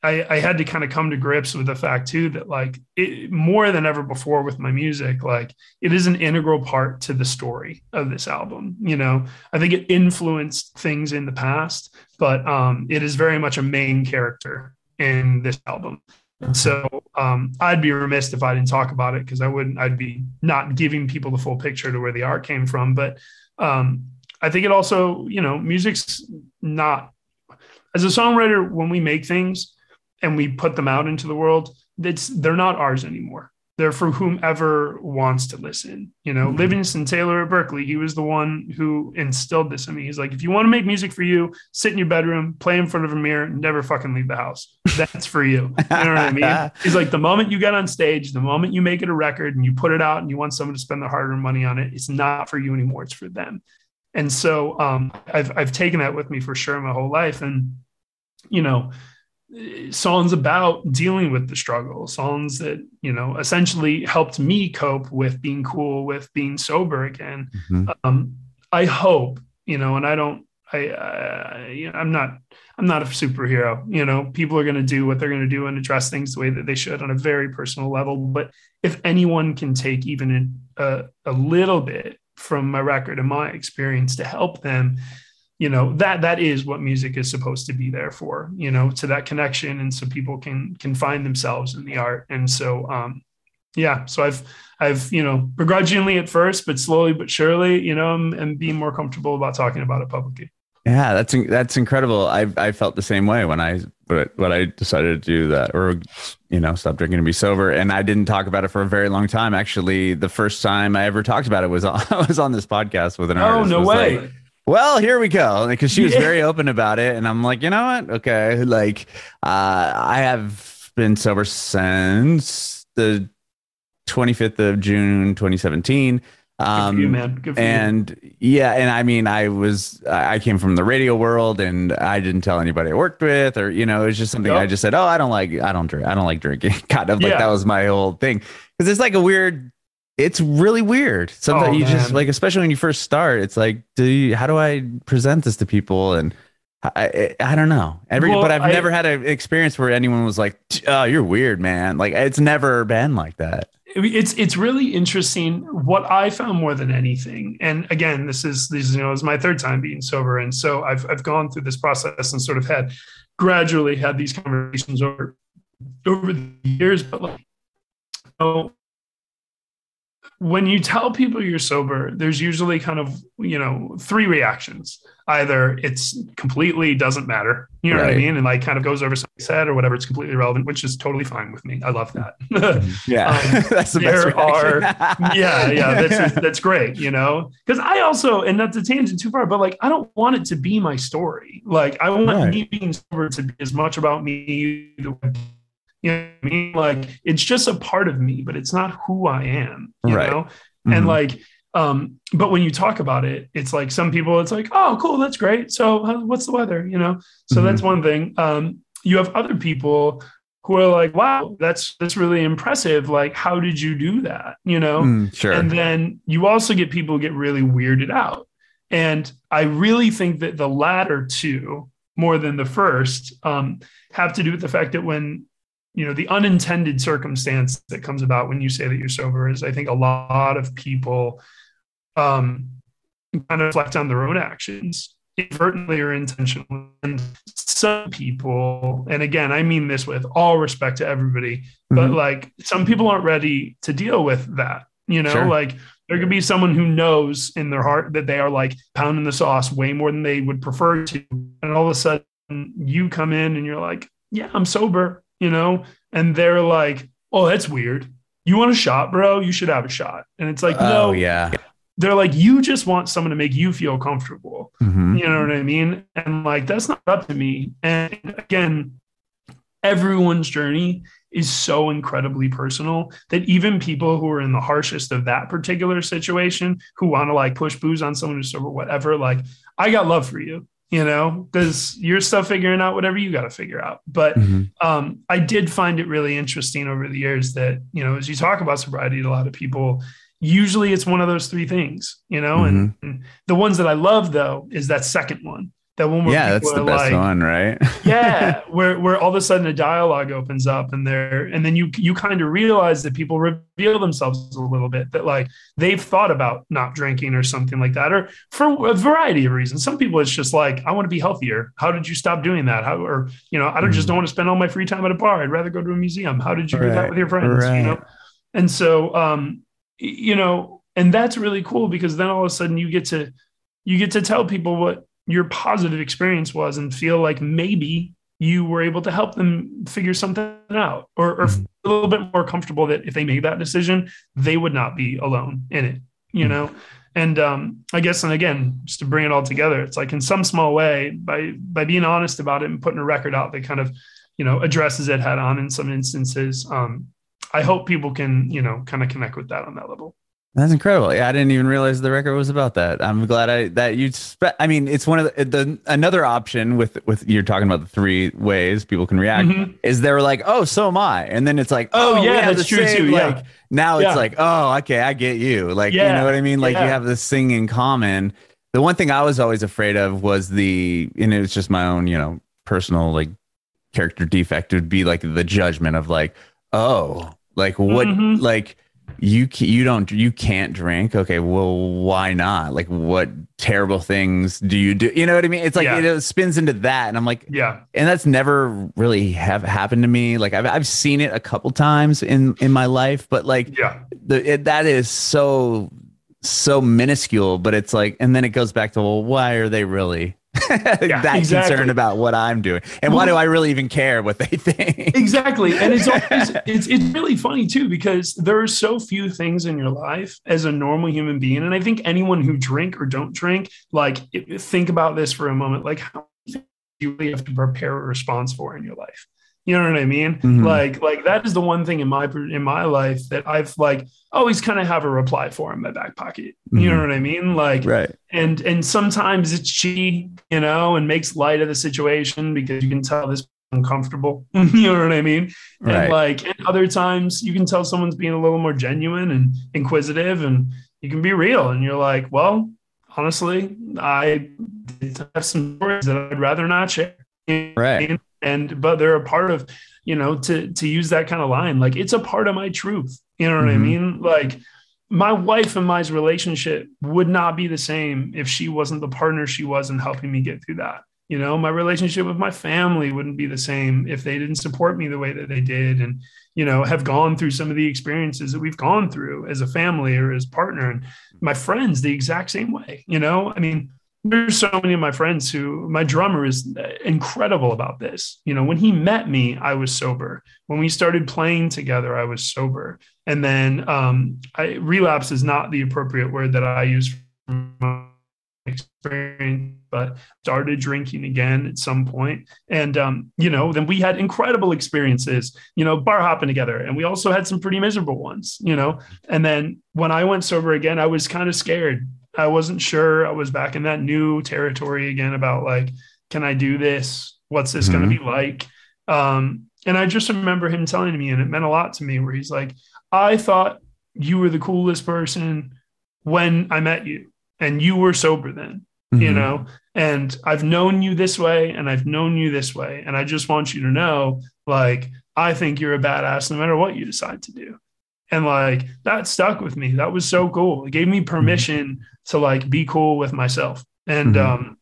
I, I had to kind of come to grips with the fact too, that like it, more than ever before with my music, like it is an integral part to the story of this album. You know, I think it influenced things in the past, but um, it is very much a main character in this album. So um, I'd be remiss if I didn't talk about it, because I wouldn't, I'd be not giving people the full picture to where the art came from. But um, I think it also, you know, music's not, as a songwriter, when we make things and we put them out into the world, it's, they're not ours anymore. They're for whomever wants to listen. You know, mm-hmm. Livingston Taylor at Berklee, he was the one who instilled this in me. He's like, if you want to make music for you, sit in your bedroom, play in front of a mirror, never fucking leave the house. That's for you. You know what I mean? He's like, the moment you get on stage, the moment you make it a record and you put it out and you want someone to spend their hard-earned money on it, it's not for you anymore. It's for them. And so um, I've I've taken that with me for sure my whole life. And, you know, songs about dealing with the struggle, songs that, you know, essentially helped me cope with being cool, with being sober again. Mm-hmm. Um, I hope, you know, and I don't, I, I you know, I'm not, I'm not a superhero, you know, people are going to do what they're going to do and address things the way that they should on a very personal level. But if anyone can take even a, a little bit from my record and my experience to help them, you know, that, that is what music is supposed to be there for, you know, to that connection. And so people can, can find themselves in the art. And so, um, yeah, so I've, I've, you know, begrudgingly at first, but slowly, but surely, you know, and being more comfortable about talking about it publicly. Yeah. That's, that's incredible. I I felt the same way when I, but when I decided to do that, or, you know, stop drinking and be sober. And I didn't talk about it for a very long time. Actually, the first time I ever talked about it was, I was on this podcast with an artist. Oh, no way. Like, well, here we go. Because she was very open about it. And I'm like, you know what? Okay. Like, uh, I have been sober since the twenty-fifth of June, twenty seventeen. Um, Good for you, man. Good for and you. yeah. And I mean, I was, I came from the radio world and I didn't tell anybody I worked with, or, you know, it was just something yep. I just said, oh, I don't like, I don't drink. I don't like drinking. Kind of yeah. like that was my whole thing. Cause it's like a weird, it's really weird. Sometimes oh, you man. just like, especially when you first start, it's like, do you, how do I present this to people? And I, I, I don't know. Every, well, but I've I, never had an experience where anyone was like, oh, you're weird, man. Like, it's never been like that. It's, it's really interesting what I found more than anything. And again, this is, this is, you know, it's my third time being sober. And so I've, I've gone through this process and sort of had gradually had these conversations over, over the years, but like, oh, when you tell people you're sober, there's usually kind of, you know, three reactions. Either it's completely doesn't matter, you know right. what I mean? And like kind of goes over something said or whatever, it's completely irrelevant, which is totally fine with me. I love that. Yeah. Um, that's the there best are, yeah. Yeah. That's, that's great. You know, cause I also, and not to tangent too far, but like, I don't want it to be my story. Like I want right. me being sober to be as much about me. You know what I mean? Like, it's just a part of me, but it's not who I am, you right. know? Mm-hmm. And like, um, but when you talk about it, it's like some people, it's like, oh, cool, that's great. So uh, what's the weather, you know? So mm-hmm. that's one thing. Um, you have other people who are like, wow, that's, that's really impressive. Like, how did you do that? You know? Mm, sure. And then you also get people who get really weirded out. And I really think that the latter two more than the first um, have to do with the fact that when, you know, the unintended circumstance that comes about when you say that you're sober is I think a lot of people um, kind of reflect on their own actions, inadvertently or intentionally. And some people, and again, I mean this with all respect to everybody, mm-hmm. but like some people aren't ready to deal with that, you know, sure. like there could be someone who knows in their heart that they are like pounding the sauce way more than they would prefer to. And all of a sudden you come in and you're like, yeah, I'm sober. You know, and they're like, oh, that's weird. You want a shot, bro? You should have a shot. And it's like, no, oh, yeah. They're like, you just want someone to make you feel comfortable. Mm-hmm. You know what I mean? And like, that's not up to me. And again, everyone's journey is so incredibly personal that even people who are in the harshest of that particular situation, who want to like push booze on someone who's sober, whatever, like, I got love for you. You know, because you're still figuring out whatever you got to figure out. But mm-hmm. um, I did find it really interesting over the years that, you know, as you talk about sobriety, a lot of people, usually it's one of those three things, you know, mm-hmm. and, and the ones that I love, though, is that second one. That one where yeah, that's the best like, one, right? yeah, where where all of a sudden a dialogue opens up and there, and then you you kind of realize that people reveal themselves a little bit, that like they've thought about not drinking or something like that, or for a variety of reasons. Some people it's just like, I want to be healthier. How did you stop doing that? How or you know, I don't, mm. just don't want to spend all my free time at a bar. I'd rather go to a museum. How did you right. do that with your friends? Right. You know, and so um, you know, and that's really cool because then all of a sudden you get to you get to tell people what your positive experience was and feel like maybe you were able to help them figure something out or, or feel a little bit more comfortable that if they made that decision, they would not be alone in it, you know? And um, I guess, and again, just to bring it all together, it's like in some small way by, by being honest about it and putting a record out that kind of, you know, addresses it head on in some instances. Um, I hope people can, you know, kind of connect with that on that level. That's incredible. Yeah, I didn't even realize the record was about that. I'm glad I that you. Spe- I mean, it's one of the, the another option with with you're talking about the three ways people can react mm-hmm. is they're like, oh, so am I, and then it's like, oh, oh yeah, that's true same, too. Like yeah. now yeah. it's like, oh, okay, I get you. Like yeah. you know what I mean? Like yeah. you have this thing in common. The one thing I was always afraid of was the, and it was just my own, you know, personal like character defect would be like the judgment of like, oh, like what, mm-hmm. like. You you don't you can't drink. Okay, well, why not? Like, what terrible things do you do? You know what I mean? It's like yeah. it, it spins into that, and I'm like, yeah. And that's never really have happened to me. Like, I've I've seen it a couple times in in my life, but like, yeah, the, it, that is so so minuscule. But it's like, and then it goes back to, well, why are they really? yeah, that exactly. concerned about what I'm doing, and why do I really even care what they think? Exactly, and it's always, it's it's really funny too because there are so few things in your life as a normal human being, and I think anyone who drink or don't drink, like think about this for a moment, like how do you really have to prepare a response for in your life? You know what I mean? Mm-hmm. Like, like that is the one thing in my, in my life that I've like always kind of have a reply for in my back pocket. Mm-hmm. You know what I mean? Like, right. and, and sometimes it's she, you know, and makes light of the situation because you can tell this uncomfortable, you know what I mean? Right. And like, and other times you can tell someone's being a little more genuine and inquisitive and you can be real. And you're like, well, honestly, I have some stories that I'd rather not share. Right. And, but they're a part of, you know, to, to use that kind of line, like it's a part of my truth. You know what mm-hmm. I mean? Like my wife and my relationship would not be the same if she wasn't the partner she was in helping me get through that. You know, my relationship with my family wouldn't be the same if they didn't support me the way that they did. And, you know, have gone through some of the experiences that we've gone through as a family or as partner, and my friends, the exact same way, you know, I mean, there's so many of my friends who, my drummer is incredible about this. You know, when he met me, I was sober. When we started playing together, I was sober. And then um, I, relapse is not the appropriate word that I use from my experience, but started drinking again at some point. And, um, you know, then we had incredible experiences, you know, bar hopping together. And we also had some pretty miserable ones, you know. And then when I went sober again, I was kind of scared. I wasn't sure. I was back in that new territory again about like, can I do this? What's this mm-hmm. going to be like? Um, and I just remember him telling me, and it meant a lot to me, where he's like, I thought you were the coolest person when I met you and you were sober then, mm-hmm. you know, and I've known you this way and I've known you this way. And I just want you to know, like, I think you're a badass no matter what you decide to do. And like that stuck with me. That was so cool. It gave me permission mm-hmm. to like be cool with myself. And mm-hmm. um,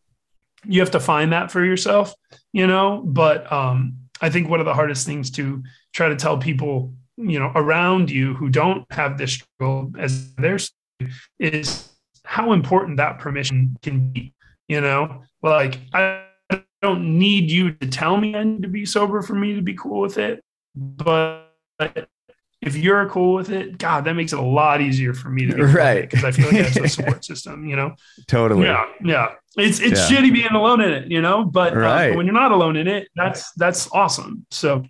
you have to find that for yourself, you know. But um, I think one of the hardest things to try to tell people, you know, around you who don't have this struggle as their story is how important that permission can be. You know, like I don't need you to tell me I need to be sober for me to be cool with it, but. If you're cool with it, God, that makes it a lot easier for me to be right because I feel like that's a support system, you know. Totally. Yeah, yeah. It's it's yeah. shitty being alone in it, you know. But, right. uh, but when you're not alone in it, that's that's awesome. So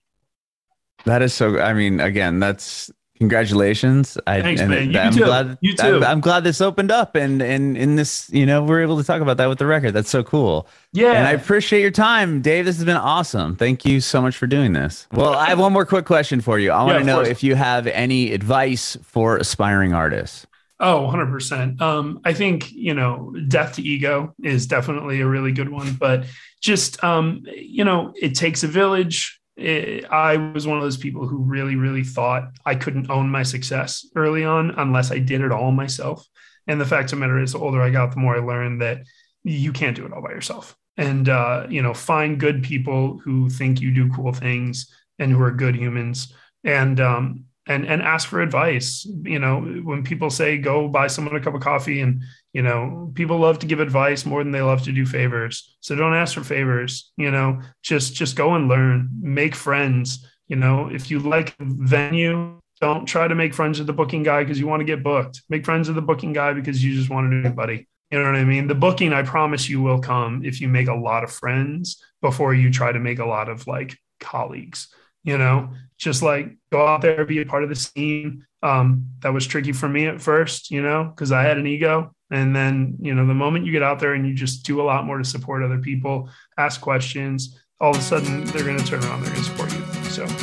that is so. I mean, again, that's congratulations. I, Thanks, and man. You I'm too. Glad, you too. I'm, I'm glad this opened up, and and in this, you know, we're able to talk about that with the record. That's so cool. Yeah, and I appreciate your time, Dave. This has been awesome. Thank you so much for doing this. Well, I have one more quick question for you. I want yeah, to know if you have any advice for aspiring artists. Oh, one hundred percent. Um, I think, you know, Death to Ego is definitely a really good one, but just, um, you know, it takes a village. It, I was one of those people who really, really thought I couldn't own my success early on unless I did it all myself. And the fact of the matter is, the older I got, the more I learned that you can't do it all by yourself. And, uh, you know, find good people who think you do cool things and who are good humans. And, um, and and ask for advice. You know, when people say, go buy someone a cup of coffee, and, you know, people love to give advice more than they love to do favors. So don't ask for favors, you know, just, just go and learn, make friends. You know, if you like venue, don't try to make friends with the booking guy because you want to get booked. Make friends with the booking guy because you just want to do it, buddy. You know what I mean? The booking, I promise you, will come if you make a lot of friends before you try to make a lot of like colleagues. You know, just like go out there, be a part of the scene. Um, that was tricky for me at first, you know, because I had an ego. And then, you know, the moment you get out there and you just do a lot more to support other people, ask questions, all of a sudden they're going to turn around, they're going to support you. So.